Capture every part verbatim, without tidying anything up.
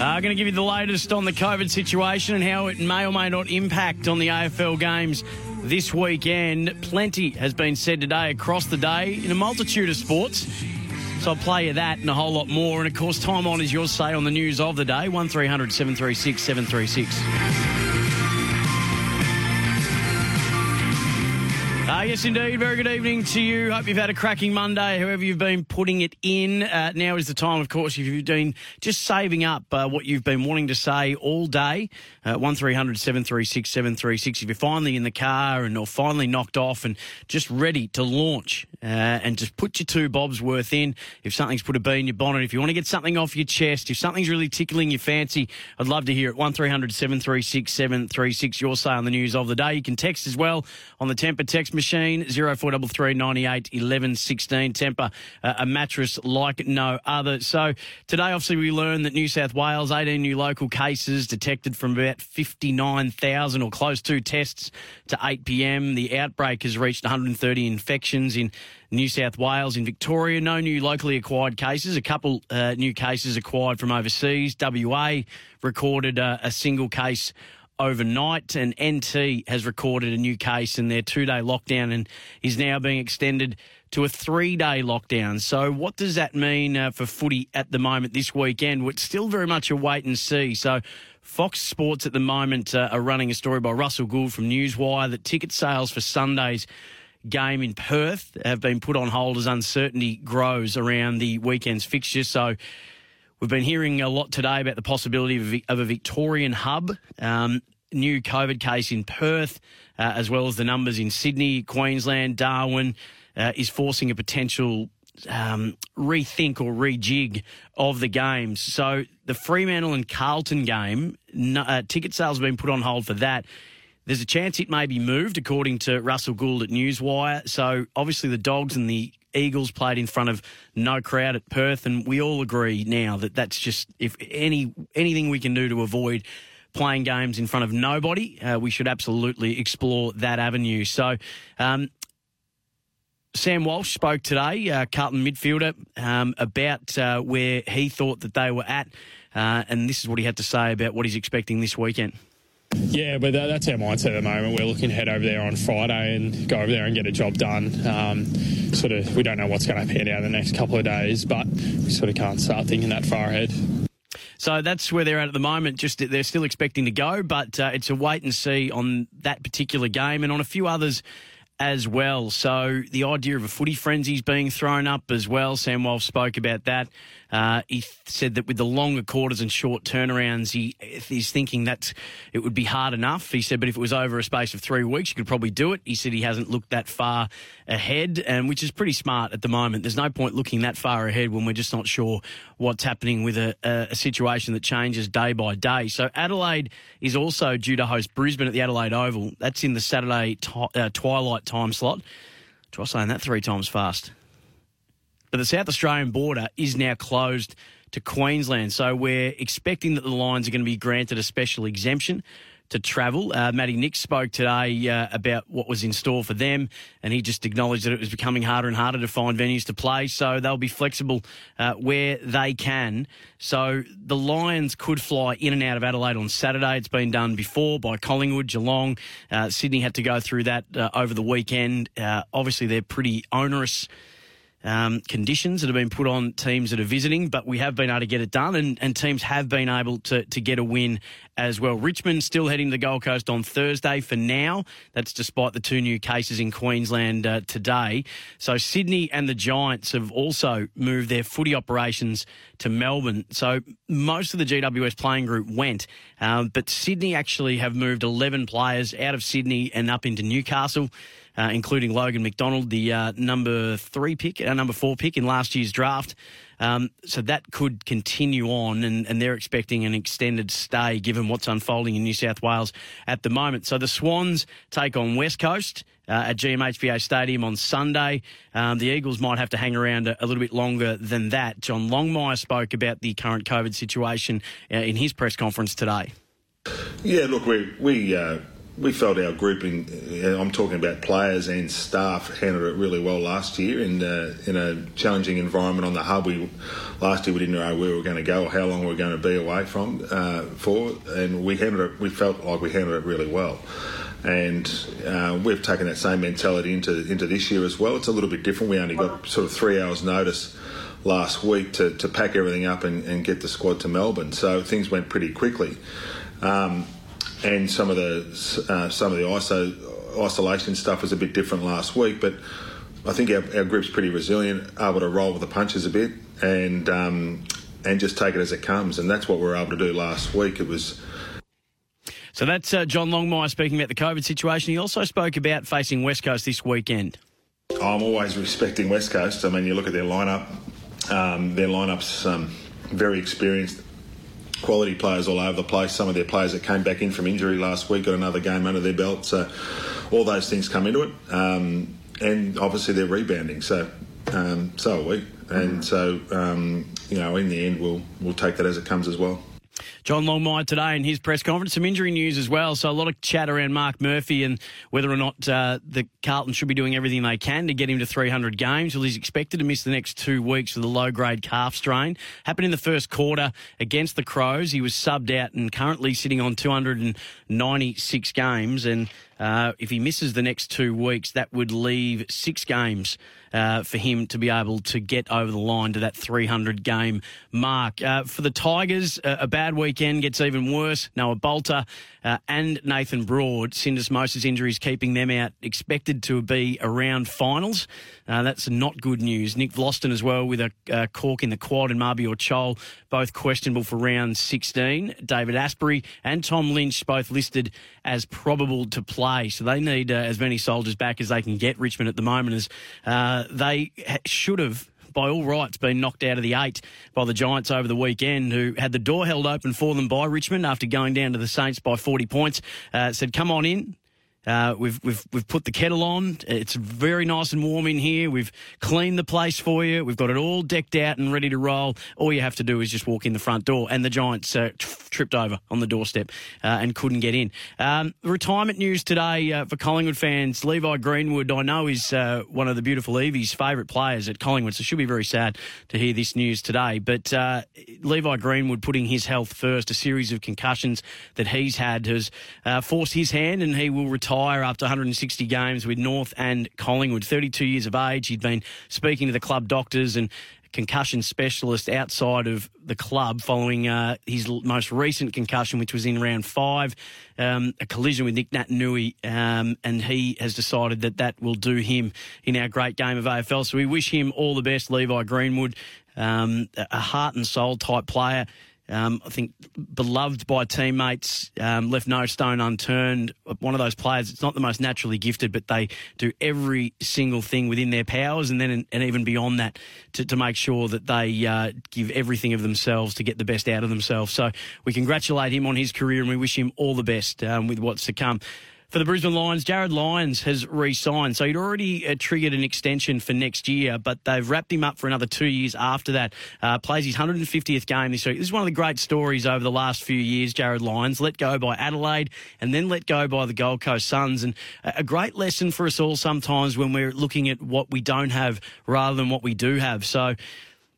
I'm going to give you the latest on the COVID situation and how it may or may not impact on the A F L games this weekend. Plenty has been said today across the day in a multitude of sports. So I'll play you that and a whole lot more. And, of course, time on is your say on the news of the day, one three hundred seven three six seven three six. Uh, yes, indeed. Very good evening to you. Hope you've had a cracking Monday, whoever you've been putting it in. Uh, now is the time, of course, if you've been just saving up uh, what you've been wanting to say all day, uh, one three hundred seven three six seven three six. If you're finally in the car and or finally knocked off and just ready to launch uh, and just put your two bobs worth in, if something's put a bee in your bonnet, if you want to get something off your chest, if something's really tickling your fancy, I'd love to hear it. one three hundred seven three six seven three six, your say on the news of the day. You can text as well on the temper text machine, zero four three three, nine eight, one one one six. Temper, uh, a mattress like no other. So today, obviously, we learned that New South Wales, eighteen new local cases detected from about fifty-nine thousand or close to tests to eight p.m. The outbreak has reached one hundred thirty infections in New South Wales. In Victoria, no new locally acquired cases. A couple uh, new cases acquired from overseas. W A recorded uh, a single case overnight, and N T has recorded a new case in their two-day lockdown and is now being extended to a three-day lockdown. So what does that mean uh, for footy at the moment this weekend? Well, it's still very much a wait and see. So Fox Sports at the moment uh, are running a story by Russell Gould from Newswire that ticket sales for Sunday's game in Perth have been put on hold as uncertainty grows around the weekend's fixture. So we've been hearing a lot today about the possibility of a Victorian hub, um, new COVID case in Perth, uh, as well as the numbers in Sydney, Queensland, Darwin, uh, is forcing a potential um, rethink or rejig of the games. So the Fremantle and Carlton game, no, uh, ticket sales have been put on hold for that. There's a chance it may be moved, according to Russell Gould at Newswire. So obviously the Dogs and the Eagles played in front of no crowd at Perth, and we all agree now that that's just, if any anything we can do to avoid playing games in front of nobody, uh, we should absolutely explore that avenue. So um, Sam Walsh spoke today, uh, Carlton midfielder, um, about uh, where he thought that they were at, uh, and this is what he had to say about what he's expecting this weekend. Yeah, but that, that's our mindset at the moment. We're looking to head over there on Friday and go over there and get a job done. Um, sort of, we don't know what's going to pan out in the next couple of days, but we sort of can't start thinking that far ahead. So that's where they're at at the moment. Just they're still expecting to go, but uh, it's a wait and see on that particular game and on a few others as well. So the idea of a footy frenzy is being thrown up as well. Sam Walsh spoke about that. Uh, he th- said that with the longer quarters and short turnarounds, he he's thinking that it would be hard enough. He said, but if it was over a space of three weeks, you could probably do it. He said he hasn't looked that far ahead, and which is pretty smart at the moment. There's no point looking that far ahead when we're just not sure what's happening with a, a, a situation that changes day by day. So Adelaide is also due to host Brisbane at the Adelaide Oval. That's in the Saturday t- uh, twilight time slot. Try saying that three times fast. But the South Australian border is now closed to Queensland, so we're expecting that the Lions are going to be granted a special exemption to travel. Uh, Matty Nick spoke today uh, about what was in store for them, and he just acknowledged that it was becoming harder and harder to find venues to play, so they'll be flexible uh, where they can. So the Lions could fly in and out of Adelaide on Saturday. It's been done before by Collingwood, Geelong. Uh, Sydney had to go through that uh, over the weekend. Uh, obviously, they're pretty onerous Um, conditions that have been put on teams that are visiting, but we have been able to get it done, and, and teams have been able to, to get a win as well. Richmond still heading to the Gold Coast on Thursday for now. That's despite the two new cases in Queensland uh, today. So Sydney and the Giants have also moved their footy operations to Melbourne. So most of the G W S playing group went, um, but Sydney actually have moved eleven players out of Sydney and up into Newcastle, Uh, including Logan McDonald, the uh, number three pick, uh, number four pick in last year's draft. Um, so that could continue on, and, and they're expecting an extended stay given what's unfolding in New South Wales at the moment. So the Swans take on West Coast uh, at G M H B A Stadium on Sunday. Um, the Eagles might have to hang around a, a little bit longer than that. John Longmire spoke about the current COVID situation uh, in his press conference today. Yeah, look, we... we uh... We felt our grouping, I'm talking about players and staff, handled it really well last year in uh, in a challenging environment on the hub. We last year we didn't know where we were going to go or how long we were going to be away from uh, for, and we handled it. We felt like we handled it really well, and uh, we've taken that same mentality into into this year as well. It's a little bit different. We only got sort of three hours' notice last week to, to pack everything up and, and get the squad to Melbourne, so things went pretty quickly. Um, And some of the uh, some of the iso- isolation stuff was a bit different last week, but I think our, our group's pretty resilient, able to roll with the punches a bit and um, and just take it as it comes, and that's what we were able to do last week. It was. So that's uh, John Longmire speaking about the COVID situation. He also spoke about facing West Coast this weekend. I'm always respecting West Coast. I mean, you look at their lineup. Um, their lineup's um, very experienced. Quality players all over the place. Some of their players that came back in from injury last week got another game under their belt. So all those things come into it. Um, and obviously they're rebounding. So um, so are we. And so, um, you know, in the end, we'll we'll take that as it comes as well. John Longmire today in his press conference. Some injury news as well. So a lot of chat around Mark Murphy and whether or not uh, the Carlton should be doing everything they can to get him to three hundred games. Well, he's expected to miss the next two weeks with a low-grade calf strain. Happened in the first quarter against the Crows. He was subbed out and currently sitting on two hundred ninety-six games. And uh, if he misses the next two weeks, that would leave six games Uh, for him to be able to get over the line to that three hundred game mark. Uh, for the Tigers, uh, a bad weekend gets even worse. Noah Bolter uh, and Nathan Broad, syndesmosis injuries keeping them out, expected to be around finals. Uh, that's not good news. Nick Vlosten as well with a uh, cork in the quad, and Marby Orchol, both questionable for round sixteen. David Asprey and Tom Lynch both listed as probable to play. So they need uh, as many soldiers back as they can get. Richmond at the moment is... Uh, Uh, they should have, by all rights, been knocked out of the eight by the Giants over the weekend, who had the door held open for them by Richmond after going down to the Saints by forty points. Uh, said, come on in. Uh, we've we've we've put the kettle on. It's very nice and warm in here. We've cleaned the place for you. We've got it all decked out and ready to roll. All you have to do is just walk in the front door. And the Giants uh, tripped over on the doorstep uh, and couldn't get in. Um, retirement news today uh, for Collingwood fans. Levi Greenwood, I know, is uh, one of the beautiful Evie's favourite players at Collingwood, so she'll be very sad to hear this news today. But uh, Levi Greenwood putting his health first. A series of concussions that he's had has uh, forced his hand, and he will retire after one hundred sixty games with North and Collingwood. thirty-two years of age, he'd been speaking to the club doctors and concussion specialists outside of the club following uh, his most recent concussion, which was in round five, um, a collision with Nick Natanui, um, and he has decided that that will do him in our great game of A F L. So we wish him all the best, Levi Greenwood, um, a heart and soul type player. Um, I think beloved by teammates, um, left no stone unturned. One of those players, it's not the most naturally gifted, but they do every single thing within their powers and then and even beyond that to, to make sure that they uh, give everything of themselves to get the best out of themselves. So we congratulate him on his career and we wish him all the best um, with what's to come. For the Brisbane Lions, Jared Lyons has re-signed. So he'd already uh, triggered an extension for next year, but they've wrapped him up for another two years after that. Uh, plays his one hundred fiftieth game this week. This is one of the great stories over the last few years, Jared Lyons. Let go by Adelaide and then let go by the Gold Coast Suns. And a great lesson for us all sometimes when we're looking at what we don't have rather than what we do have. So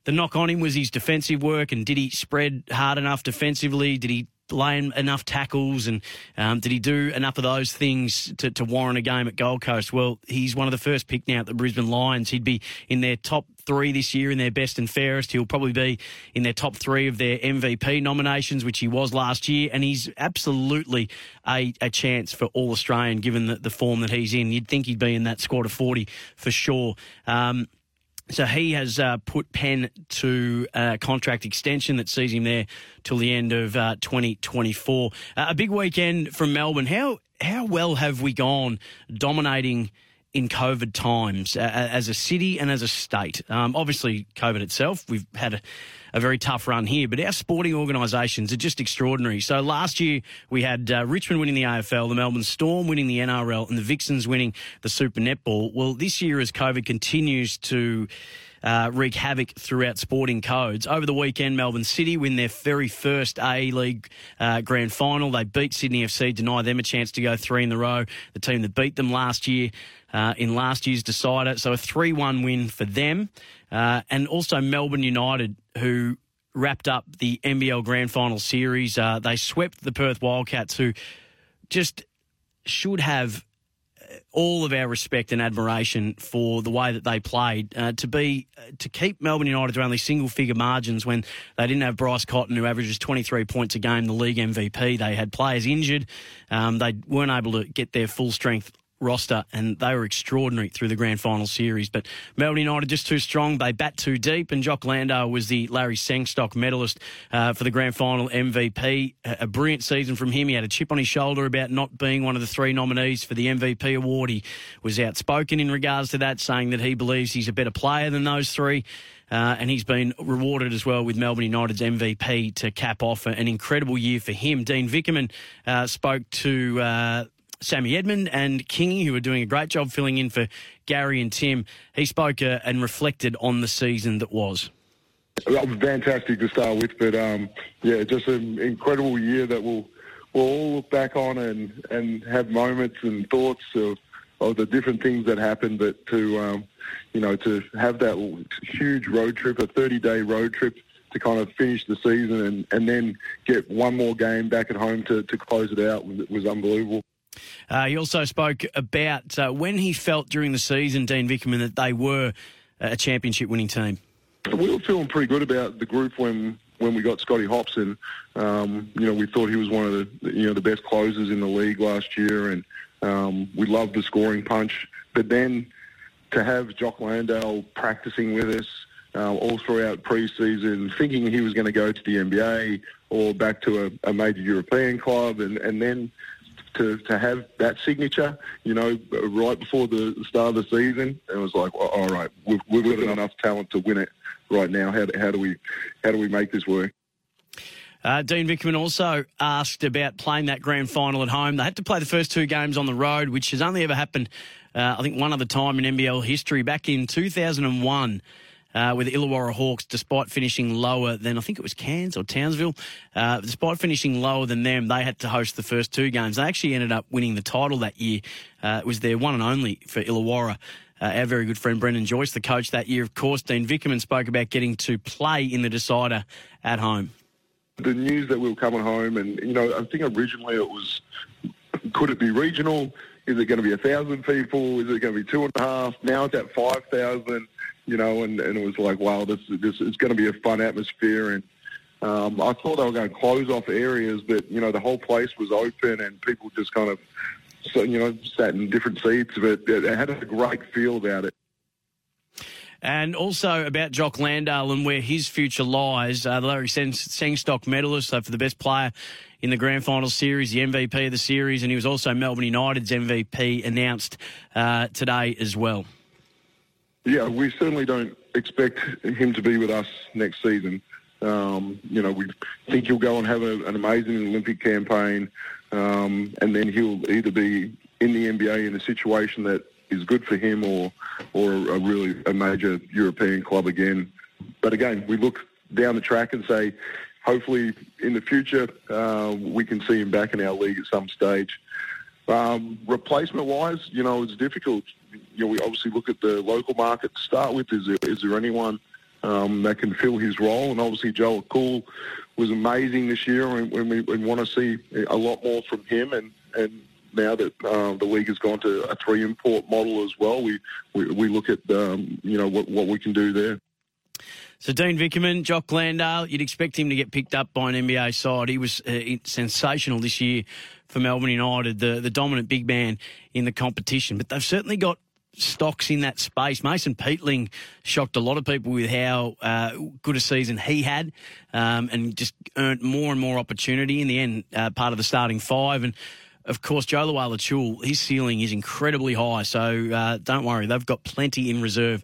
the knock on him was his defensive work, and did he spread hard enough defensively? Did he lay in enough tackles, and um, did he do enough of those things to, to warrant a game at Gold Coast? Well, he's one of the first pick now at the Brisbane Lions. He'd be in their top three this year in their best and fairest. He'll probably be in their top three of their M V P nominations, which he was last year, and he's absolutely a, a chance for All-Australian given the, the form that he's in. You'd think he'd be in that squad of forty for sure. Um So he has uh, put Penn to a contract extension that sees him there till the end of uh, twenty twenty-four. Uh, a big weekend from Melbourne. How how well have we gone dominating in COVID times uh, as a city and as a state? Um, obviously, COVID itself, we've had a, a very tough run here, but our sporting organisations are just extraordinary. So last year we had uh, Richmond winning the A F L, the Melbourne Storm winning the N R L, and the Vixens winning the Super Netball. Well, this year, as COVID continues to Uh, wreak havoc throughout sporting codes, over the weekend, Melbourne City win their very first A-League uh, grand final. They beat Sydney F C, deny them a chance to go three in the row, the team that beat them last year uh, in last year's decider. So a three one win for them. Uh, and also Melbourne United, who wrapped up the N B L grand final series. Uh, they swept the Perth Wildcats, who just should have all of our respect and admiration for the way that they played. Uh, to be uh, to keep Melbourne United to only single-figure margins when they didn't have Bryce Cotton, who averages twenty-three points a game, the league M V P. They had players injured. Um, they weren't able to get their full-strength roster, and they were extraordinary through the grand final series. But Melbourne United just too strong. They bat too deep, and Jock Landale was the Larry Sengstock medalist uh, for the grand final M V P. A brilliant season from him. He had a chip on his shoulder about not being one of the three nominees for the M V P award. He was outspoken in regards to that, saying that he believes he's a better player than those three. Uh, and he's been rewarded as well with Melbourne United's M V P to cap off an incredible year for him. Dean Vickerman uh, spoke to Uh, Sammy Edmund and Kingy, who are doing a great job filling in for Gary and Tim. He spoke uh, and reflected on the season that was. That was fantastic to start with, but um, yeah, just an incredible year that we'll we'll all look back on and, and have moments and thoughts of, of the different things that happened. But to um, you know, to have that huge road trip, a thirty-day road trip, to kind of finish the season and, and then get one more game back at home to, to close it out was, was unbelievable. Uh, he also spoke about uh, when he felt during the season, Dean Vickerman, that they were a championship-winning team. We were feeling pretty good about the group when, when we got Scotty Hopson. Um, you know, we thought he was one of the you know the best closers in the league last year, and um, we loved the scoring punch. But then to have Jock Landale practicing with us uh, all throughout pre-season, thinking he was going to go to the N B A or back to a, a major European club, and, and then to to have that signature, you know, right before the start of the season, it was like, well, all right, we've, we've got enough talent to win it right now. How do, how do we how do we make this work? Uh, Dean Vickerman also asked about playing that grand final at home. They had to play the first two games on the road, which has only ever happened, uh, I think, one other time in N B L history, back in two thousand one. Uh, with the Illawarra Hawks, despite finishing lower than, I think it was Cairns or Townsville, uh, despite finishing lower than them, they had to host the first two games. They actually ended up winning the title that year. Uh, it was their one and only for Illawarra. Uh, our very good friend Brendan Joyce, the coach that year, of course. Dean Vickerman spoke about getting to play in the decider at home. The news that we were coming home, and, you know, I think originally it was, could it be regional? Is it going to be one thousand people? Is it going to be two and a half? Now it's at five thousand. You know, and, and it was like, wow, this this is going to be a fun atmosphere. And um, I thought they were going to close off areas, but, you know, the whole place was open and people just kind of, so, you know, sat in different seats. But it, it had a great feel about it. And also about Jock Landale and where his future lies. Uh, the Larry Sengstock medalist, so for the best player in the grand final series, the M V P of the series, and he was also Melbourne United's M V P, announced uh, today as well. Yeah, we certainly don't expect him to be with us next season. Um, you know, we think he'll go and have a, an amazing Olympic campaign. um, and then he'll either be in the N B A in a situation that is good for him, or or a really a major European club again. But again, we look down the track and say, hopefully in the future uh, we can see him back in our league at some stage. Um, replacement-wise, you know, it's difficult. You know, we obviously look at the local market to start with. Is there, is there anyone um, that can fill his role? And obviously Joel Cool was amazing this year, and, and we and want to see a lot more from him. And, and now that uh, the league has gone to a three-import model as well, we, we, we look at, um, you know, what, what we can do there. So Dean Vickerman, Jock Landale, you'd expect him to get picked up by an N B A side. He was uh, sensational this year for Melbourne United, the, the dominant big man in the competition. But they've certainly got stocks in that space. Mason Peatling shocked a lot of people with how uh, good a season he had um, and just earned more and more opportunity. In the end, uh, part of the starting five. And, of course, Joe Luala-Tuill, his ceiling is incredibly high. So uh, don't worry, they've got plenty in reserve,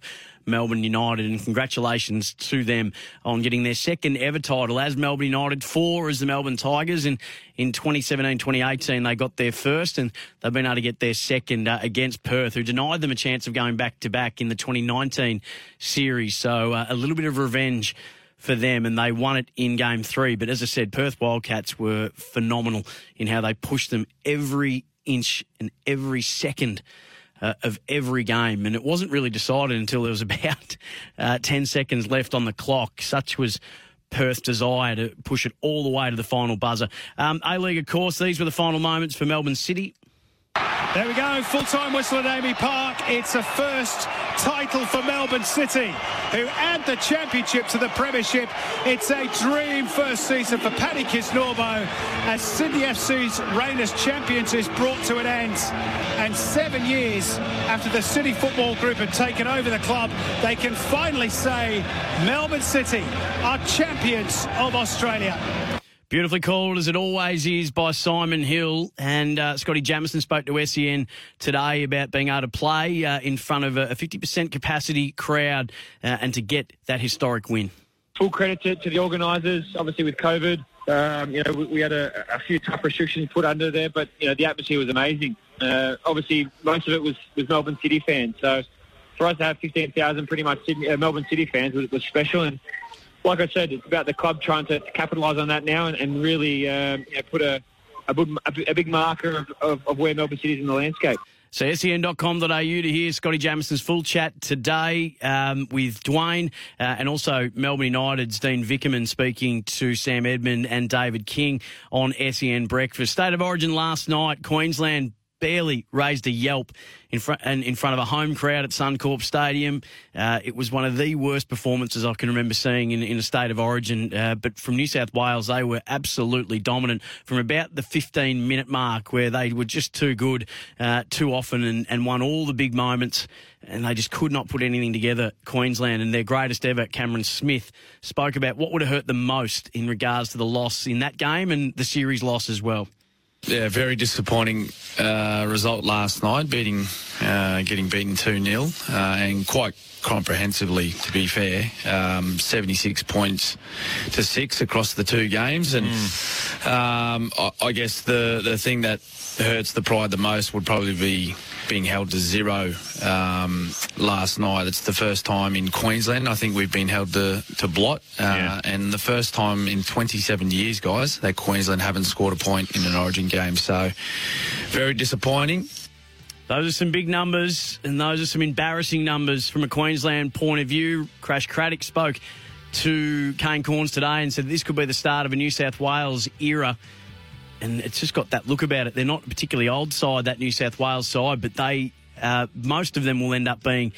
Melbourne United, and congratulations to them on getting their second ever title as Melbourne United, four as the Melbourne Tigers, and in twenty seventeen twenty eighteen they got their first, and they've been able to get their second uh, against Perth, who denied them a chance of going back-to-back in the twenty nineteen series. So uh, a little bit of revenge for them, and they won it in game three. But as I said, Perth Wildcats were phenomenal in how they pushed them every inch and every second Uh, of every game, and it wasn't really decided until there was about uh, ten seconds left on the clock. Such was Perth's desire to push it all the way to the final buzzer. Um, A-League, of course, these were the final moments for Melbourne City. There we go, full-time whistle at Amy Park. It's a first title for Melbourne City, who add the championship to the premiership. It's a dream first season for Paddy Kisnorbo as Sydney F C's reign as champions is brought to an end. And seven years after the City Football Group had taken over the club, they can finally say Melbourne City are champions of Australia. Beautifully called, as it always is, by Simon Hill. And uh, Scotty Jamieson spoke to S E N today about being able to play uh, in front of a fifty percent capacity crowd uh, and to get that historic win. Full credit to, to the organisers, obviously with COVID. Um, you know, we, we had a, a few tough restrictions put under there, but, you know, the atmosphere was amazing. Uh, obviously, most of it was, was Melbourne City fans. So for us to have fifteen thousand pretty much Sydney, uh, Melbourne City fans was, was special. And like I said, it's about the club trying to, to capitalise on that now and, and really um, you know, put a, a, a big marker of, of, of where Melbourne City is in the landscape. So S E N dot com dot A U to hear Scotty Jamieson's full chat today um, with Dwayne uh, and also Melbourne United's Dean Vickerman speaking to Sam Edmund and David King on S E N Breakfast. State of Origin last night, Queensland barely raised a yelp in front and in front of a home crowd at Suncorp Stadium. Uh, it was one of the worst performances I can remember seeing in, in a State of Origin. Uh, but from New South Wales, they were absolutely dominant from about the fifteen-minute mark, where they were just too good uh, too often and, and won all the big moments, and they just could not put anything together, Queensland. And their greatest ever, Cameron Smith, spoke about what would have hurt the most in regards to the loss in that game and the series loss as well. Yeah, very disappointing uh, result last night, beating, uh, getting beaten two nil, uh, and quite comprehensively, to be fair, um, seventy-six points to six across the two games. And mm. um, I, I guess the, the thing that hurts the pride the most would probably be being held to zero um, last night. It's the first time in Queensland, I think, we've been held to, to blot. Uh, yeah. And the first time in twenty-seven years, guys, that Queensland haven't scored a point in an Origin game. game. So very disappointing. Those are some big numbers, and those are some embarrassing numbers from a Queensland point of view. Crash Craddock spoke to Kane Corns today and said this could be the start of a New South Wales era, and it's just got that look about it. They're not a particularly old side, that New South Wales side, but they uh, most of them will end up being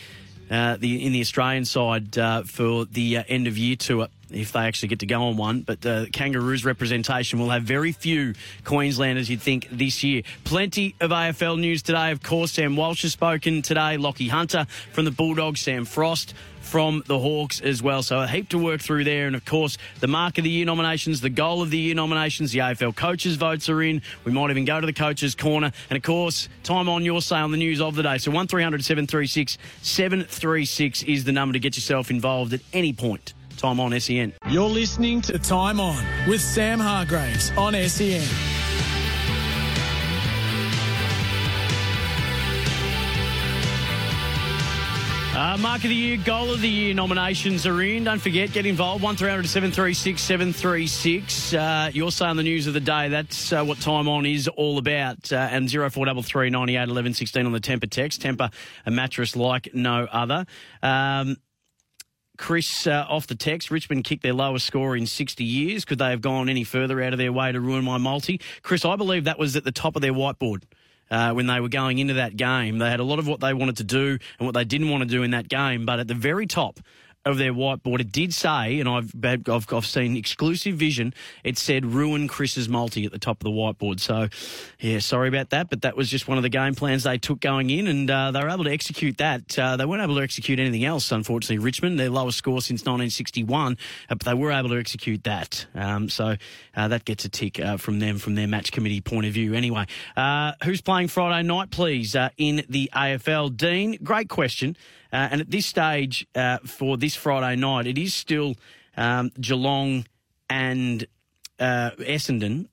uh, the in the Australian side uh, for the uh, end of year tour, if they actually get to go on one. But the uh, Kangaroos representation will have very few Queenslanders, you'd think, this year. Plenty of A F L news today. Of course, Sam Walsh has spoken today. Lockie Hunter from the Bulldogs, Sam Frost from the Hawks as well. So a heap to work through there. And, of course, the Mark of the Year nominations, the Goal of the Year nominations, the A F L coaches' votes are in. We might even go to the coaches' corner. And, of course, time on your say on the news of the day. So one three hundred seven three six seven three six is the number to get yourself involved at any point. Time on S E N. You're listening to Time On with Sam Hargraves on S E N. Uh, Mark of the Year, Goal of the Year nominations are in. Don't forget, get involved. one three hundred seven three six seven three six. Uh, you're saying the news of the day. That's uh, what Time On is all about. Uh, and zero four three three nine eight one one one one six on the Temper text. Temper, a mattress like no other. Um, Chris, uh, off the text, Richmond kicked their lowest score in sixty years. Could they have gone any further out of their way to ruin my multi? Chris, I believe that was at the top of their whiteboard. Uh, when they were going into that game, they had a lot of what they wanted to do and what they didn't want to do in that game. But at the very top of their whiteboard, it did say, and I've I've, I've seen exclusive vision, it said ruin Chris's multi at the top of the whiteboard. So, yeah, sorry about that, but that was just one of the game plans they took going in, and uh, they were able to execute that. Uh, they weren't able to execute anything else, unfortunately, Richmond, their lowest score since nineteen sixty-one, uh, but they were able to execute that. Um, so uh, that gets a tick uh, from them, from their match committee point of view. Anyway, uh, who's playing Friday night, please, uh, in the A F L? Dean, great question. Uh, and at this stage, uh, for this Friday night, it is still um, Geelong and uh, Essendon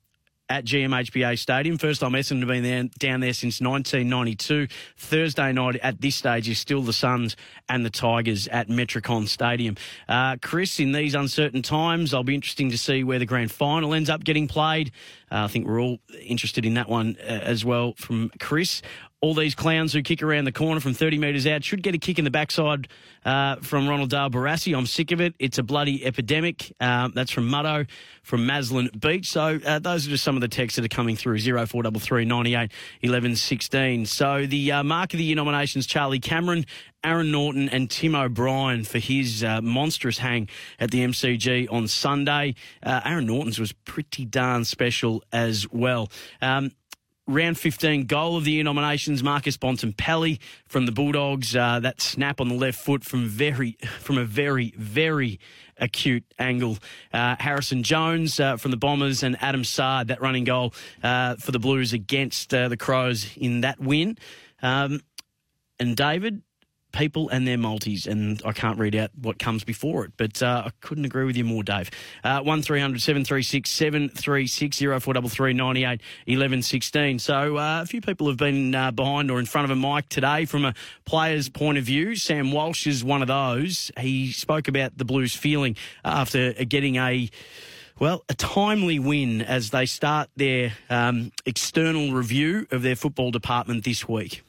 at G M H B A Stadium. First time Essendon have been there, down there since nineteen ninety-two. Thursday night at this stage is still the Suns and the Tigers at Metricon Stadium. Uh, Chris, in these uncertain times, I'll be interesting to see where the grand final ends up getting played. Uh, I think we're all interested in that one uh, as well from Chris. All these clowns who kick around the corner from thirty metres out should get a kick in the backside uh, from Ronald Dale Barassi. I'm sick of it. It's a bloody epidemic. Um, that's from Mutto from Maslin Beach. So uh, those are just some of the texts that are coming through, zero four three three nine eight one one one one six. So the uh, Mark of the Year nominations, Charlie Cameron, Aaron Norton and Tim O'Brien for his uh, monstrous hang at the M C G on Sunday. Uh, Aaron Norton's was pretty darn special as well. Um Round fifteen, Goal of the Year nominations, Marcus Bontempelli from the Bulldogs. Uh, that snap on the left foot from very, from a very, very acute angle. Uh, Harrison Jones uh, from the Bombers and Adam Sard, that running goal uh, for the Blues against uh, the Crows in that win. Um, and David, people and their multis, and I can't read out what comes before it, but uh, I couldn't agree with you more, Dave. Uh, one three hundred seven three six seven three six, zero four three three nine eight one one one one six. So uh, a few people have been uh, behind or in front of a mic today from a player's point of view. Sam Walsh is one of those. He spoke about the Blues feeling after getting a... Well, a timely win as they start their um, external review of their football department this week.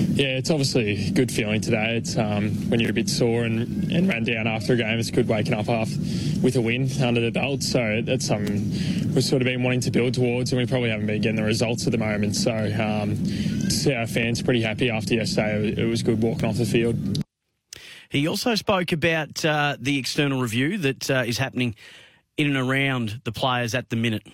Yeah, it's obviously a good feeling today. It's um, when you're a bit sore and, and run down after a game, it's good waking up half with a win under the belt. So that's something we've sort of been wanting to build towards, and we probably haven't been getting the results at the moment. So um, to see our fans pretty happy after yesterday, it was good walking off the field. He also spoke about uh, the external review that uh, is happening in and around the players at the minute.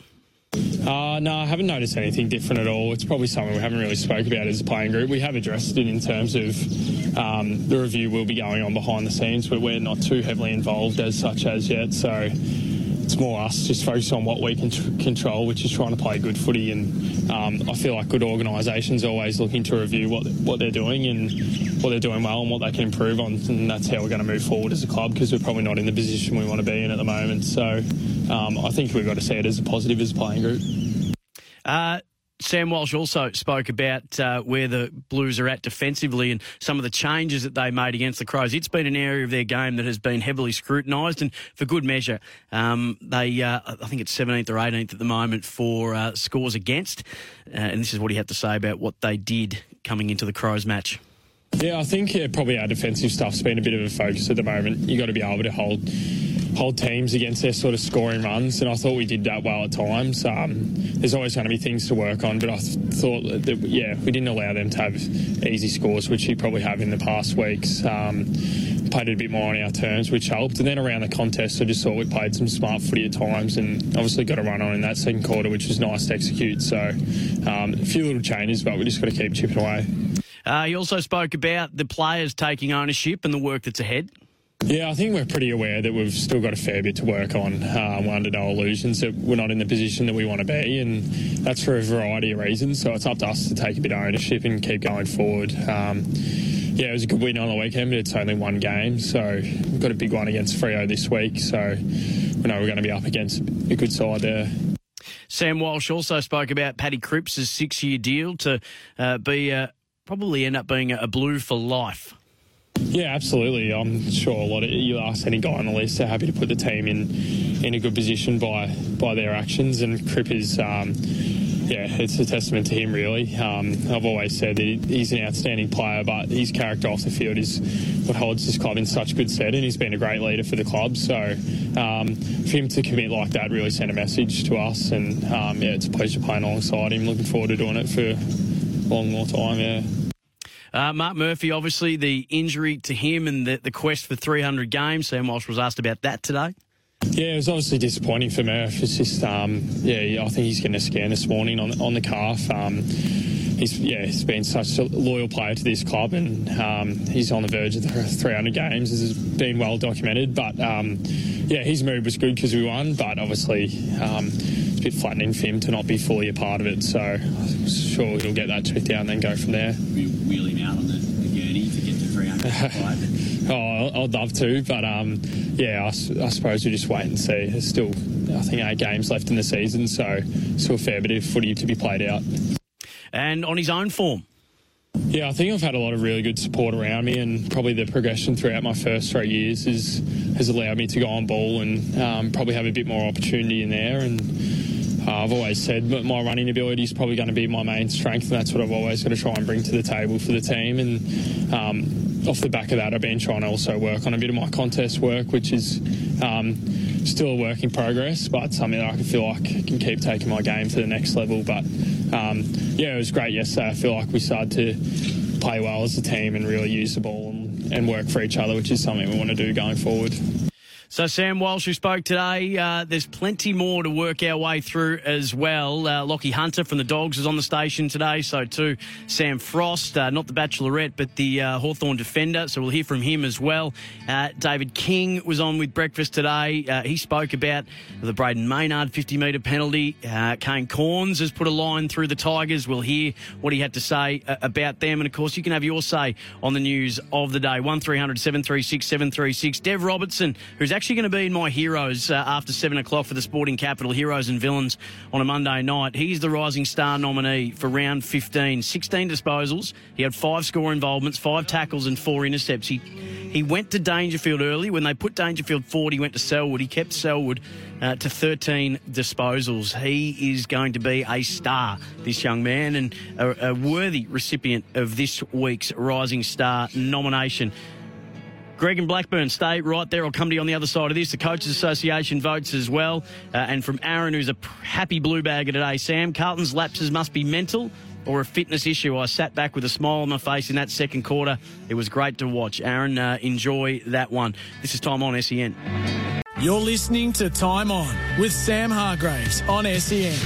Uh, no, I haven't noticed anything different at all. It's probably something we haven't really spoke about as a playing group. We have addressed it in terms of um, the review will be going on behind the scenes, but we're not too heavily involved as such as yet. So it's more us just focusing on what we can tr- control, which is trying to play good footy. And um, I feel like good organisations are always looking to review what what they're doing and what they're doing well and what they can improve on. And that's how we're going to move forward as a club, because we're probably not in the position we want to be in at the moment. So... Um, I think we've got to see it as a positive as a playing group. Uh, Sam Walsh also spoke about uh, where the Blues are at defensively and some of the changes that they made against the Crows. It's been an area of their game that has been heavily scrutinised, and for good measure. Um, they, uh, I think it's seventeenth or eighteenth at the moment for uh, scores against, uh, and this is what he had to say about what they did coming into the Crows match. Yeah, I think yeah, probably our defensive stuff's been a bit of a focus at the moment. You've got to be able to hold... hold teams against their sort of scoring runs, and I thought we did that well at times. Um, there's always going to be things to work on, but I th- thought that, yeah, we didn't allow them to have easy scores, which we probably have in the past weeks. Um, played it a bit more on our terms, which helped, and then around the contest I just thought we played some smart footy at times and obviously got a run on in that second quarter, which was nice to execute. So um, a few little changes, but we just got to keep chipping away. Uh, he also spoke about the players taking ownership and the work that's ahead. Yeah, I think we're pretty aware that we've still got a fair bit to work on. Um, we're under no illusions that we're not in the position that we want to be, and that's for a variety of reasons. So it's up to us to take a bit of ownership and keep going forward. Um, yeah, it was a good win on the weekend, but it's only one game. So we've got a big one against Freo this week. So we know we're going to be up against a good side there. Sam Walsh also spoke about Paddy Cripps' six-year deal to uh, be uh, probably end up being a blue for life. Yeah, absolutely. I'm sure a lot of you ask any guy on the list, they're happy to put the team in in a good position by by their actions, and Crip is, um, yeah, it's a testament to him really. Um, I've always said that he's an outstanding player, but his character off the field is what holds this club in such good stead, and he's been a great leader for the club. So um, for him to commit like that really sent a message to us, and um, yeah, it's a pleasure playing alongside him. Looking forward to doing it for a long more time, yeah. Uh, Mark Murphy, obviously the injury to him and the, the quest for three hundred games. Sam Walsh was asked about that today. Yeah, it was obviously disappointing for Murph. It's just, um, yeah, I think he's going to scan this morning on on the calf. Um, he's yeah, he's been such a loyal player to this club, and um, he's on the verge of the three hundred games. This has been well documented, but um, yeah, his move was good because we won, but obviously um, it's a bit flattening for him to not be fully a part of it. So I'm sure he'll get that checked out and then go from there. Wheel him out on the, the journey to get to three hundred. Oh, I'd love to, but um, yeah, I, I suppose we'll just wait and see. There's still, I think, eight games left in the season, so still a fair bit of footy to be played out. And on his own form? Yeah, I think I've had a lot of really good support around me, and probably the progression throughout my first three years is, has allowed me to go on ball and um, probably have a bit more opportunity in there. And Uh, I've always said my running ability is probably going to be my main strength, and that's what I've always got to try and bring to the table for the team. And um, off the back of that, I've been trying to also work on a bit of my contest work, which is um, still a work in progress, but something that I can feel like I can keep taking my game to the next level. But, um, yeah, it was great yesterday. I feel like we started to play well as a team and really use the ball and, and work for each other, which is something we want to do going forward. So Sam Walsh, who spoke today, uh, there's plenty more to work our way through as well. Uh, Lockie Hunter from the Dogs is on the station today, so too Sam Frost, uh, not the Bachelorette, but the uh, Hawthorn defender, so we'll hear from him as well. Uh, David King was on with breakfast today. Uh, he spoke about the Braden Maynard fifty-metre penalty. Uh, Kane Corns has put a line through the Tigers. We'll hear what he had to say uh, about them, and of course you can have your say on the news of the day. one three hundred seven three six seven three six. Dev Robertson, who's actually actually going to be in my heroes uh, after seven o'clock for the Sporting Capital Heroes and Villains on a Monday night. He's the Rising Star nominee for round fifteen. sixteen disposals. He had five score involvements, five tackles and four intercepts. He he went to Dangerfield early. When they put Dangerfield forward, he went to Selwood. He kept Selwood uh, to thirteen disposals. He is going to be a star, this young man, and a, a worthy recipient of this week's Rising Star nomination. Greg and Blackburn, stay right there. I'll come to you on the other side of this. The Coaches Association votes as well. Uh, and from Aaron, who's a happy blue bagger today, Sam, Carlton's lapses must be mental or a fitness issue. I sat back with a smile on my face in that second quarter. It was great to watch. Aaron, uh, enjoy that one. This is Time on S E N. You're listening to Time On with Sam Hargraves on S E N.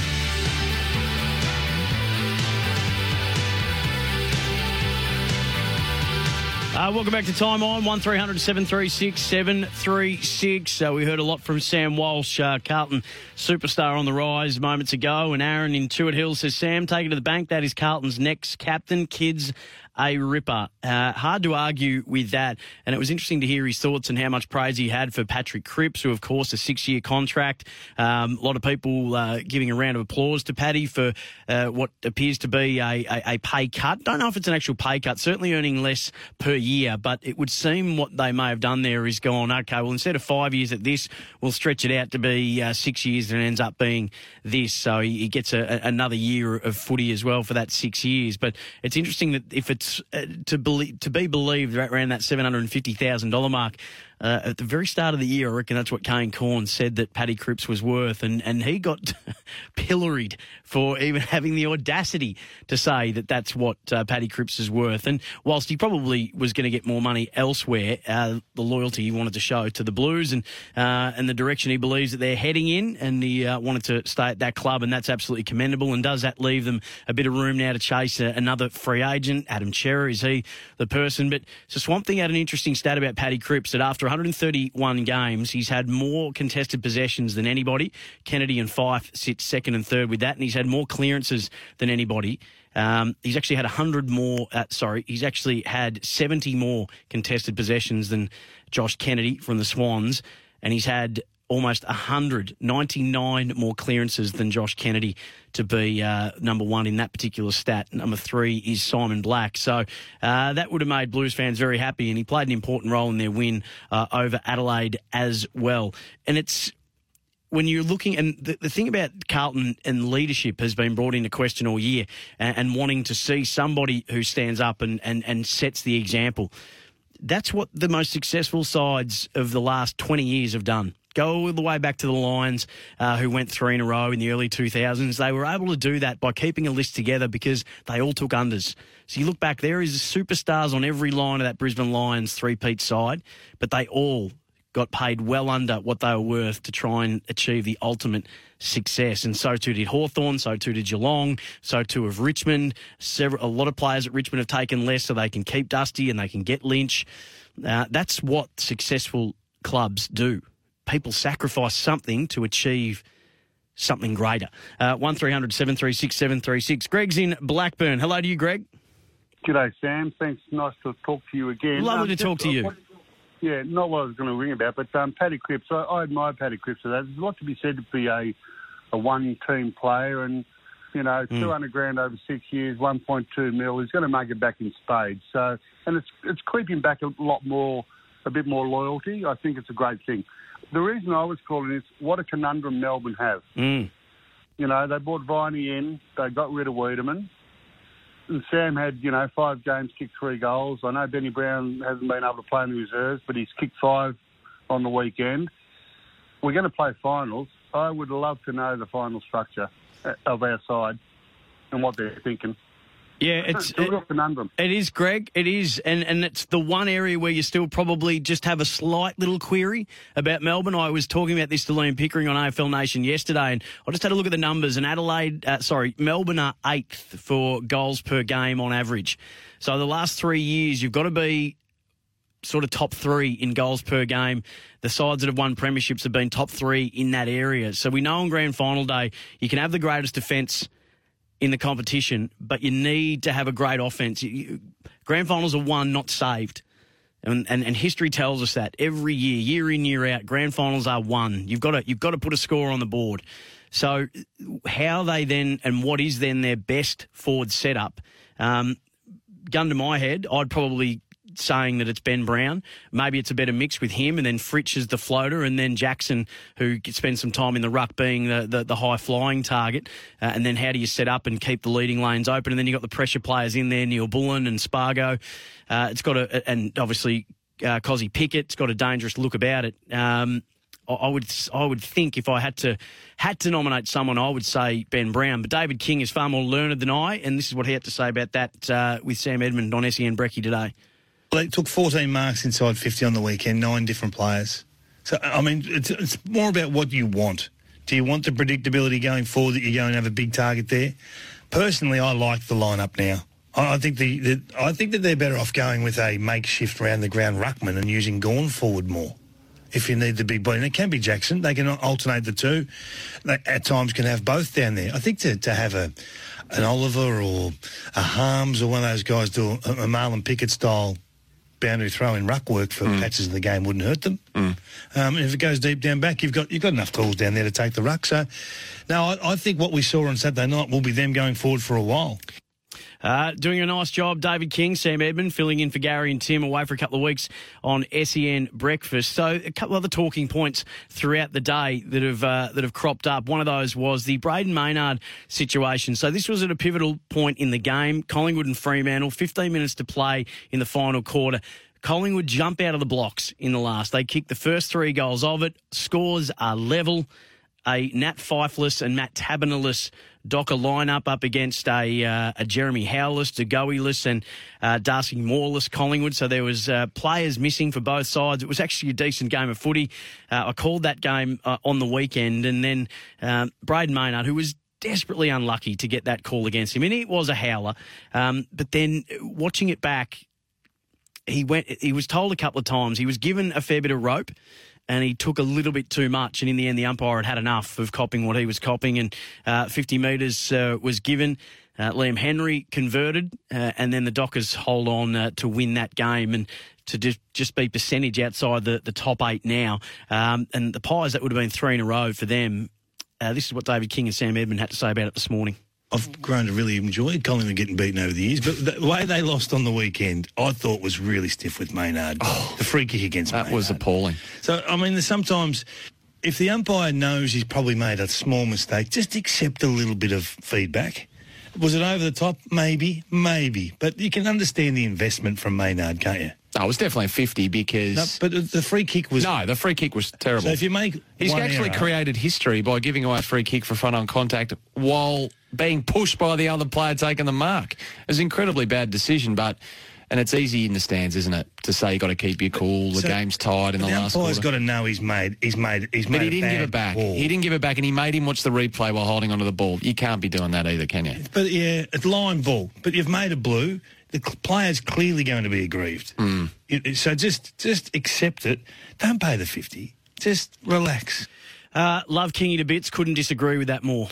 Uh, welcome back to Time On, one three hundred seven three six seven three six. Uh, we heard a lot from Sam Walsh, uh, Carlton superstar on the rise moments ago, and Aaron in Tuart Hill says, Sam, take it to the bank. That is Carlton's next captain. Kid's a ripper. Uh, hard to argue with that, and it was interesting to hear his thoughts and how much praise he had for Patrick Cripps, who, of course, a six-year contract. Um, a lot of people uh, giving a round of applause to Paddy for uh, what appears to be a, a, a pay cut. Don't know if it's an actual pay cut, certainly earning less per year, but it would seem what they may have done there is gone, okay, well, instead of five years at this, we'll stretch it out to be uh, six years and it ends up being this. So he, he gets a, a, another year of footy as well for that six years. But it's interesting that if it's To be, to be believed right around that seven hundred fifty thousand dollars mark. Uh, at the very start of the year, I reckon that's what Kane Corn said that Paddy Cripps was worth, and, and he got pilloried for even having the audacity to say that that's what uh, Paddy Cripps is worth. And whilst he probably was going to get more money elsewhere, uh, the loyalty he wanted to show to the Blues and uh, and the direction he believes that they're heading in, and he uh, wanted to stay at that club, and that's absolutely commendable. And does that leave them a bit of room now to chase a, another free agent? Adam Chera, is he the person? But so Swamp Thing had an interesting stat about Paddy Cripps that after one hundred thirty-one games, he's had more contested possessions than anybody. Kennedy and Fife sit second and third with that, and he's had more clearances than anybody. Um, he's actually had one hundred more, uh, sorry, he's actually had seventy more contested possessions than Josh Kennedy from the Swans, and he's had almost one hundred, ninety-nine more clearances than Josh Kennedy to be uh, number one in that particular stat. Number three is Simon Black. So uh, that would have made Blues fans very happy, and he played an important role in their win uh, over Adelaide as well. And it's when you're looking, and the, the thing about Carlton and leadership has been brought into question all year, and, and wanting to see somebody who stands up and, and, and sets the example. That's what the most successful sides of the last twenty years have done. Go all the way back to the Lions, uh, who went three in a row in the early two thousands. They were able to do that by keeping a list together because they all took unders. So you look back, there is superstars on every line of that Brisbane Lions three-peat side, but they all got paid well under what they were worth to try and achieve the ultimate success. And so too did Hawthorn, so too did Geelong, so too have Richmond. Several, a lot of players at Richmond have taken less so they can keep Dusty and they can get Lynch. Uh, that's what successful clubs do. People sacrifice something to achieve something greater. Uh, one three hundred seven three six seven three six. Greg's in Blackburn. Hello to you, Greg. G'day, Sam. Thanks. Nice to talk to you again. Lovely um, to talk to you. Yeah, not what I was going to ring about, but um, Paddy Cripps, I, I admire Paddy Cripps for that. There's a lot to be said to be a, a one-team player, and, you know, mm. two hundred grand over six years, one point two mil, he's going to make it back in spades. So, and it's it's creeping back a lot more, a bit more loyalty. I think it's a great thing. The reason I was calling is what a conundrum Melbourne have. Mm. You know, they bought Viney in, they got rid of Wiedemann, and Sam had, you know, five games, kicked three goals. I know Benny Brown hasn't been able to play in the reserves, but he's kicked five on the weekend. We're going to play finals. I would love to know the final structure of our side and what they're thinking. Yeah, it's, it's a real it, conundrum. It is, Greg. It is. And, and it's the one area where you still probably just have a slight little query about Melbourne. I was talking about this to Liam Pickering on A F L Nation yesterday, and I just had a look at the numbers. And Adelaide, uh, sorry, Melbourne are eighth for goals per game on average. So the last three years, you've got to be sort of top three in goals per game. The sides that have won premierships have been top three in that area. So we know on grand final day, you can have the greatest defence in the competition, but you need to have a great offense. You, you, grand finals are won, not saved. And, and and history tells us that every year, year in, year out, grand finals are won. You've got to you've got to put a score on the board. So how they then, and what is then their best forward setup? Um, gun to my head, I'd probably saying that it's Ben Brown. Maybe it's a better mix with him, and then Fritsch is the floater, and then Jackson, who spends some time in the ruck, being the, the, the high-flying target. Uh, and then how do you set up and keep the leading lanes open? And then you've got the pressure players in there, Neil Bullen and Spargo. Uh, it's got a, and obviously uh, Cozzy Pickett's got a dangerous look about it. Um, I, I would I would think if I had to had to nominate someone, I would say Ben Brown. But David King is far more learned than I, and this is what he had to say about that uh, with Sam Edmund on S E N Brekkie today. Well, it took fourteen marks inside fifty on the weekend, nine different players. So, I mean, it's, it's more about what you want. Do you want the predictability going forward that you're going to have a big target there? Personally, I like the lineup now. I, I think the, the I think that they're better off going with a makeshift round-the-ground ruckman and using Gawn forward more if you need the big body. And it can be Jackson. They can alternate the two. They at times can have both down there. I think to, to have a an Oliver or a Harms or one of those guys do a, a Marlon Pickett-style boundary throw in ruck work for mm. patches of the game wouldn't hurt them. Mm. Um, if it goes deep down back, you've got you've got enough tools down there to take the ruck. So, no, I, I think what we saw on Saturday night will be them going forward for a while. Uh, doing a nice job, David King, Sam Edmund, filling in for Gary and Tim away for a couple of weeks on S E N Breakfast. So a couple of other talking points throughout the day that have uh, that have cropped up. One of those was the Braden Maynard situation. So this was at a pivotal point in the game. Collingwood and Fremantle, fifteen minutes to play in the final quarter. Collingwood jump out of the blocks in the last. They kick the first three goals of it. Scores are level. A Nat Fyfeless and Matt Tabernerless Docker lineup up against a uh, a Jeremy Howellless, Dugowie-less and uh, Darcy Moore-less Collingwood. So there was uh, players missing for both sides. It was actually a decent game of footy. Uh, I called that game uh, on the weekend, and then um, Braden Maynard, who was desperately unlucky to get that call against him, and it was a howler. Um, but then watching it back, he went. He was told a couple of times. He was given a fair bit of rope, and he took a little bit too much, and in the end the umpire had had enough of copping what he was copping, and uh, fifty metres uh, was given. Uh, Liam Henry converted, uh, and then the Dockers hold on uh, to win that game and to just, just be percentage outside the, the top eight now. Um, and the Pies, that would have been three in a row for them. Uh, this is what David King and Sam Edmund had to say about it this morning. I've grown to really enjoy Collingwood getting beaten over the years, but the way they lost on the weekend, I thought was really stiff with Maynard. Oh, the free kick against that Maynard. That was appalling. So, I mean, there's sometimes... if the umpire knows he's probably made a small mistake, just accept a little bit of feedback. Was it over the top? Maybe, maybe. But you can understand the investment from Maynard, can't you? No, it was definitely fifty because... No, but the free kick was... No, the free kick was terrible. So if you make He's actually error... created history by giving away a free kick for front-on contact while being pushed by the other player taking the mark. It was an incredibly bad decision, but... and it's easy in the stands, isn't it, to say you got to keep your cool. The so, game's tied in the, the last quarter. The umpire's got to know he's made. He's made. He's made. But he didn't give it back. Ball. He didn't give it back, and he made him watch the replay while holding onto the ball. You can't be doing that either, can you? But yeah, it's line ball. But you've made a blue. The player's clearly going to be aggrieved. Mm. It, so just, just accept it. Don't pay the fifty. Just relax. Uh, love Kingy to bits. Couldn't disagree with that more.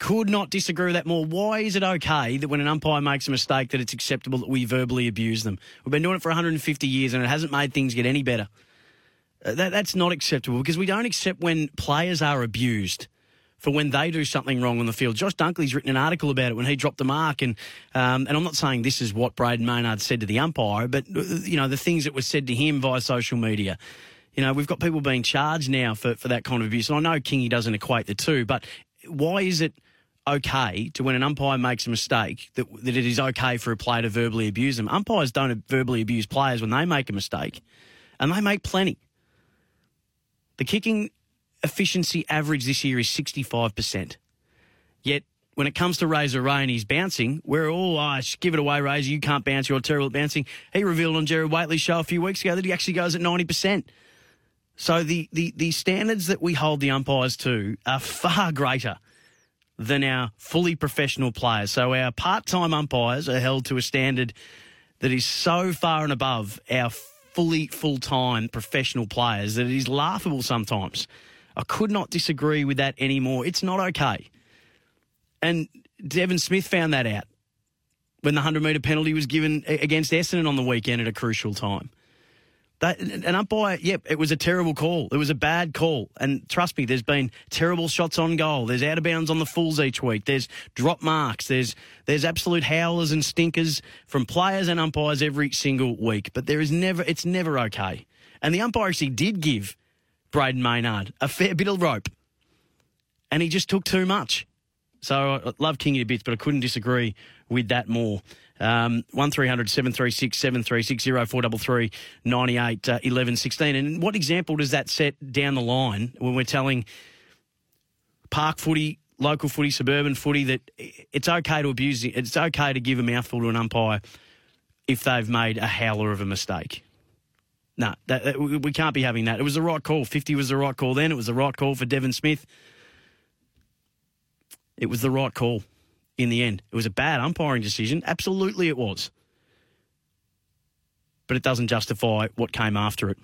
Could not disagree with that more. Why is it okay that when an umpire makes a mistake that it's acceptable that we verbally abuse them? We've been doing it for one hundred fifty years and it hasn't made things get any better. That, that's not acceptable because we don't accept when players are abused for when they do something wrong on the field. Josh Dunkley's written an article about it when he dropped the mark, and um, and I'm not saying this is what Braden Maynard said to the umpire, but you know the things that were said to him via social media. You know, we've got people being charged now for, for that kind of abuse. And I know Kingy doesn't equate the two, but why is it okay to when an umpire makes a mistake that, that it is okay for a player to verbally abuse them? Umpires don't verbally abuse players when they make a mistake, and they make plenty. The kicking efficiency average this year is sixty-five percent. Yet when it comes to Razor Ray and he's bouncing, we're all, oh, give it away, Razor, you can't bounce, you're terrible at bouncing. He revealed on Gerard Whateley's show a few weeks ago that he actually goes at ninety percent. So the, the, the standards that we hold the umpires to are far greater than our fully professional players. So our part-time umpires are held to a standard that is so far and above our fully full-time professional players that it is laughable sometimes. I could not disagree with that anymore. It's not okay. And Devin Smith found that out when the hundred-metre penalty was given against Essendon on the weekend at a crucial time. That, an umpire, yep, it was a terrible call. It was a bad call. And trust me, there's been terrible shots on goal. There's out of bounds on the fulls each week. There's drop marks. There's there's absolute howlers and stinkers from players and umpires every single week. But there is never, it's never okay. And the umpire actually did give Braden Maynard a fair bit of rope. And he just took too much. So I love Kingy to bits, but I couldn't disagree with that more. Um, one three hundred seven three six seven three six oh four three three nine eight uh, eleven sixteen. And what example does that set down the line when we're telling park footy, local footy, suburban footy that it's okay to abuse, it's okay to give a mouthful to an umpire if they've made a howler of a mistake? No, that, that, we can't be having that. It was the right call. fifty was the right call then. It was the right call for Devin Smith. It was the right call. In the end, it was a bad umpiring decision. Absolutely it was. But it doesn't justify what came after it.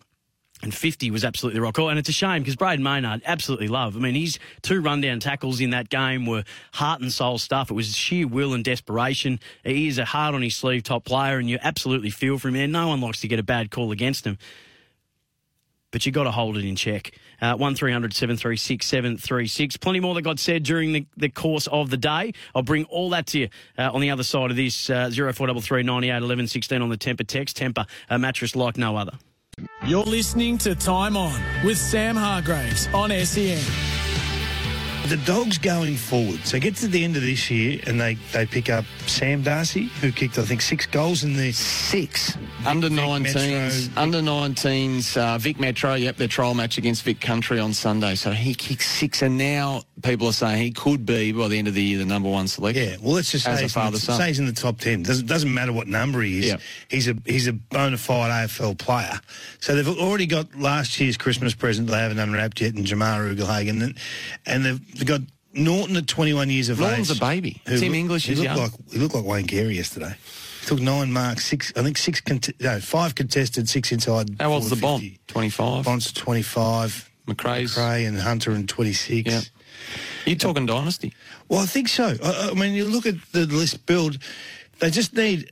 And fifty was absolutely rock all. And it's a shame because Braden Maynard, absolutely love. I mean, his two rundown tackles in that game were heart and soul stuff. It was sheer will and desperation. He is a hard-on-his-sleeve top player, and you absolutely feel for him there. No one likes to get a bad call against him. But you got to hold it in check. Uh, one three hundred seven three six seven three six. Plenty more that got said during the, the course of the day. I'll bring all that to you uh, on the other side of this. Uh, oh four three three nine eight one one one one six on the Temper text. Temper, a mattress like no other. You're listening to Time On with Sam Hargraves on S E N. The Dogs going forward. So get to the end of this year and they, they pick up Sam Darcy, who kicked, I think, six goals in the... Six. Under nineteens. Under nineteens. Uh, Vic Metro, yep, their trial match against Vic Country on Sunday. So he kicked six, and now people are saying he could be, by the end of the year, the number one selector. Yeah, well, let's just say he's, father, son. say he's in the top ten. Doesn't, doesn't matter what number he is. Yep. He's a he's a bona fide A F L player. So they've already got last year's Christmas present they haven't unwrapped yet, and Jamar Ugelhagen, and, and they've... They've got Norton at twenty-one years of Norton's age. Norton's a baby. Tim English is young. Like, he looked like Wayne Carey yesterday. He took nine marks, six, I think six, conti- no, five contested, six inside. How old's the Bond? twenty-five. Bond's twenty-five. McRae's. McRae and Hunter in twenty-six. Yeah. You're talking dynasty. Well, I think so. I, I mean, you look at the list build, they just need...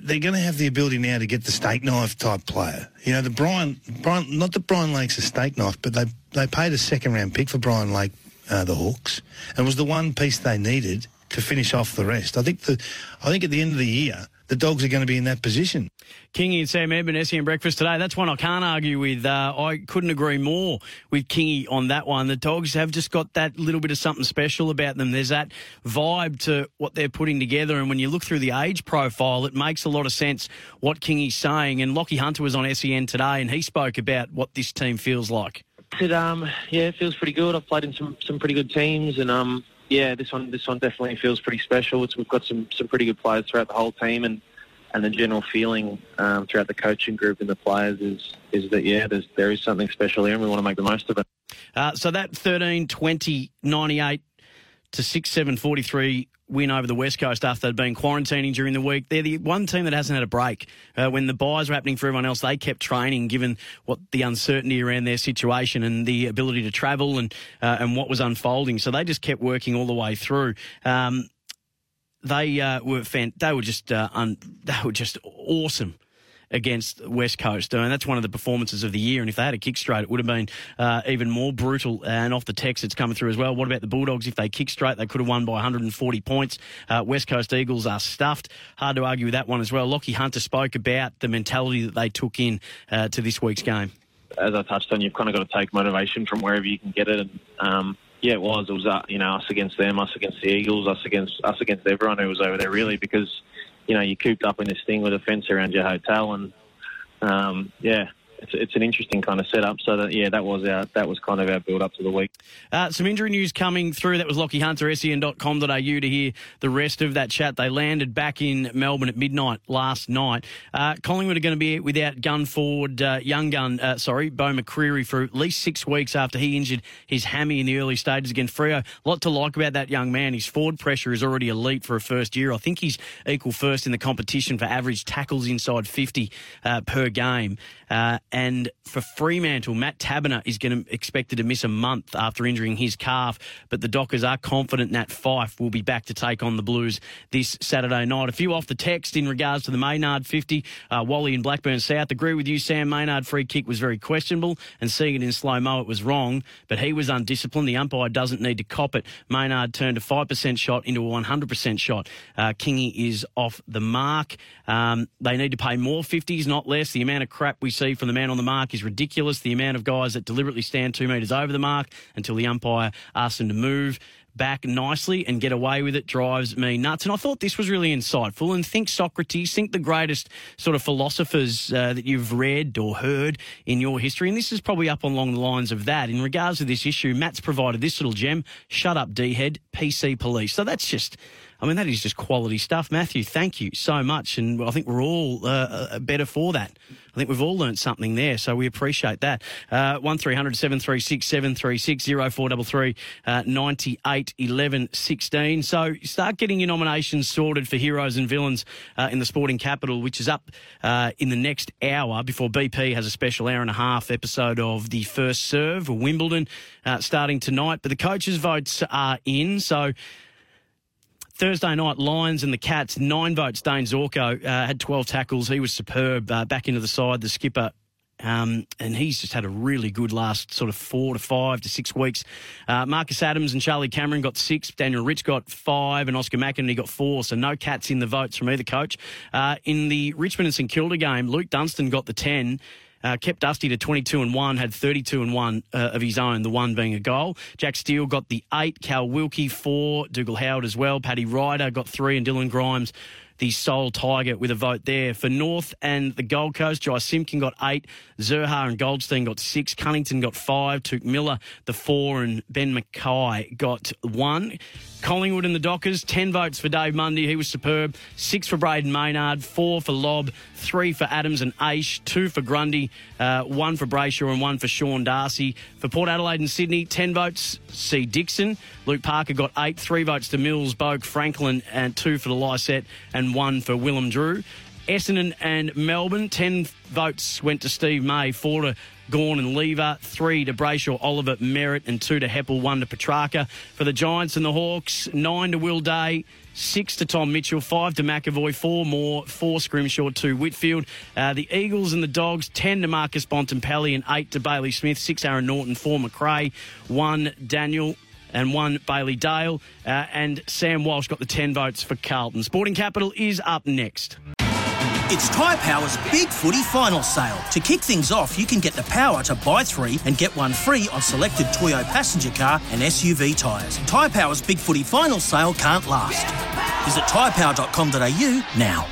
They're going to have the ability now to get the steak knife type player. You know, the Brian, Brian not that Brian Lake's a steak knife, but they they paid a second round pick for Brian Lake, uh, the Hawks, and it was the one piece they needed to finish off the rest. I think the, I think at the end of the year, the Dogs are going to be in that position. Kingy and Sam Edmund, S E N Breakfast today. That's one I can't argue with. Uh, I couldn't agree more with Kingy on that one. The Dogs have just got that little bit of something special about them. There's that vibe to what they're putting together. And when you look through the age profile, it makes a lot of sense what Kingy's saying. And Lockie Hunter was on S E N today and he spoke about what this team feels like. It, um, yeah, it feels pretty good. I've played in some, some pretty good teams and... um. Yeah, this one this one definitely feels pretty special. It's, we've got some, some pretty good players throughout the whole team, and, and the general feeling um, throughout the coaching group and the players is is that, yeah, there's, there is something special here and we want to make the most of it. Uh, so that thirteen twenty ninety-eight to six seven forty-three win over the West Coast after they'd been quarantining during the week. They're the one team that hasn't had a break. Uh, when the buys were happening for everyone else, they kept training given what the uncertainty around their situation and the ability to travel and uh, and what was unfolding. So they just kept working all the way through. Um, they uh, were fan- they were just uh, un- they were just awesome against West Coast. And that's one of the performances of the year. And if they had a kick straight, it would have been uh, even more brutal. And off the text, it's coming through as well. What about the Bulldogs? If they kick straight, they could have won by one hundred forty points. Uh, West Coast Eagles are stuffed. Hard to argue with that one as well. Lockie Hunter spoke about the mentality that they took in uh, to this week's game. As I touched on, you've kind of got to take motivation from wherever you can get it. And um, yeah, it was. It was uh, you know, us against them, us against the Eagles, us against us against everyone who was over there, really, because... You know, you're cooped up in this thing with a fence around your hotel, and um, yeah, it's it's an interesting kind of setup. So that yeah, that was our that was kind of our build up to the week. Uh, some injury news coming through. That was Lockie Hunter, S E N dot com dot A U to hear the rest of that chat. They landed back in Melbourne at midnight last night. Uh, Collingwood are going to be without gun forward uh, young gun, uh, sorry, Bo McCreary for at least six weeks after he injured his hammy in the early stages against Freo. A lot to like about that young man. His forward pressure is already elite for a first year. I think he's equal first in the competition for average tackles inside fifty uh, per game. Uh, and for Fremantle, Matt Tabiner is going to expected to miss a month after injuring his calf, but the Dockers are confident Nat Fyfe will be back to take on the Blues this Saturday night. A few off the text in regards to the Maynard fifty. Uh, Wally in Blackburn South, agree with you, Sam. Maynard free kick was very questionable, and seeing it in slow-mo, it was wrong, but he was undisciplined. The umpire doesn't need to cop it. Maynard turned a five percent shot into a one hundred percent shot. Uh, Kingy is off the mark. Um, they need to pay more fifties, not less. The amount of crap we see from the man on the mark is ridiculous. The amount of guys that deliberately stand two metres over the mark until the umpire asks them to move back nicely and get away with it drives me nuts. And I thought this was really insightful. And think Socrates, think the greatest sort of philosophers uh, that you've read or heard in your history. And this is probably up along the lines of that. In regards to this issue, Matt's provided this little gem, shut up D-head, P C police. So that's just... I mean, that is just quality stuff. Matthew, thank you so much. And I think we're all uh, better for that. I think we've all learnt something there, so we appreciate that. Uh, one three hundred seven three six seven three six, oh four three three uh, ninety-eight eleven sixteen. So start getting your nominations sorted for Heroes and Villains uh, in the Sporting Capital, which is up uh, in the next hour before B P has a special hour and a half episode of The First Serve, Wimbledon, uh, starting tonight. But the coaches' votes are in, so... Thursday night, Lions and the Cats, nine votes. Dane Zorko uh, had twelve tackles. He was superb uh, back into the side, the skipper. Um, and he's just had a really good last sort of four to five to six weeks. Uh, Marcus Adams and Charlie Cameron got six. Daniel Rich got five and Oscar McInerney got four. So no Cats in the votes from either coach. Uh, in the Richmond and St Kilda game, Luke Dunstan got the ten. Uh, kept Dusty to twenty-two and one, had thirty-two and one uh, of his own, the one being a goal. Jack Steele got the eight, Cal Wilkie four, Dougal Howard as well. Paddy Ryder got three and Dylan Grimes, the sole Tiger, with a vote there. For North and the Gold Coast, Jai Simkin got eight, Zerha and Goldstein got six, Cunnington got five, Touk Miller the four, and Ben Mackay got one. Collingwood and the Dockers, ten votes for Dave Mundy. He was superb. Six for Braden Maynard, four for Lobb, three for Adams and Aish, two for Grundy, uh, one for Brayshaw and one for Sean Darcy. For Port Adelaide and Sydney, ten votes, C. Dixon. Luke Parker got eight, three votes to Mills, Bogue, Franklin, and two for the Lysette and one for Willem Drew. Essendon and Melbourne, ten votes went to Steve May, four to Gawn and Lever, three to Brayshaw, Oliver, Merritt, and two to Heppel, one to Petrarca. For the Giants and the Hawks, nine to Will Day, six to Tom Mitchell, five to McAvoy, four more, four Scrimshaw, two Whitfield. Uh, the Eagles and the Dogs, ten to Marcus Bontempelli and eight to Bailey Smith, six Aaron Norton, four McRae, one Daniel and one Bailey Dale. Uh, and Sam Walsh got the ten votes for Carlton. Sporting Capital is up next. It's Tyrepower's Big Footy Final Sale. To kick things off, you can get the power to buy three and get one free on selected Toyo passenger car and S U V tyres. Tyrepower's Big Footy Final Sale can't last. Visit tyrepower dot com dot a u now.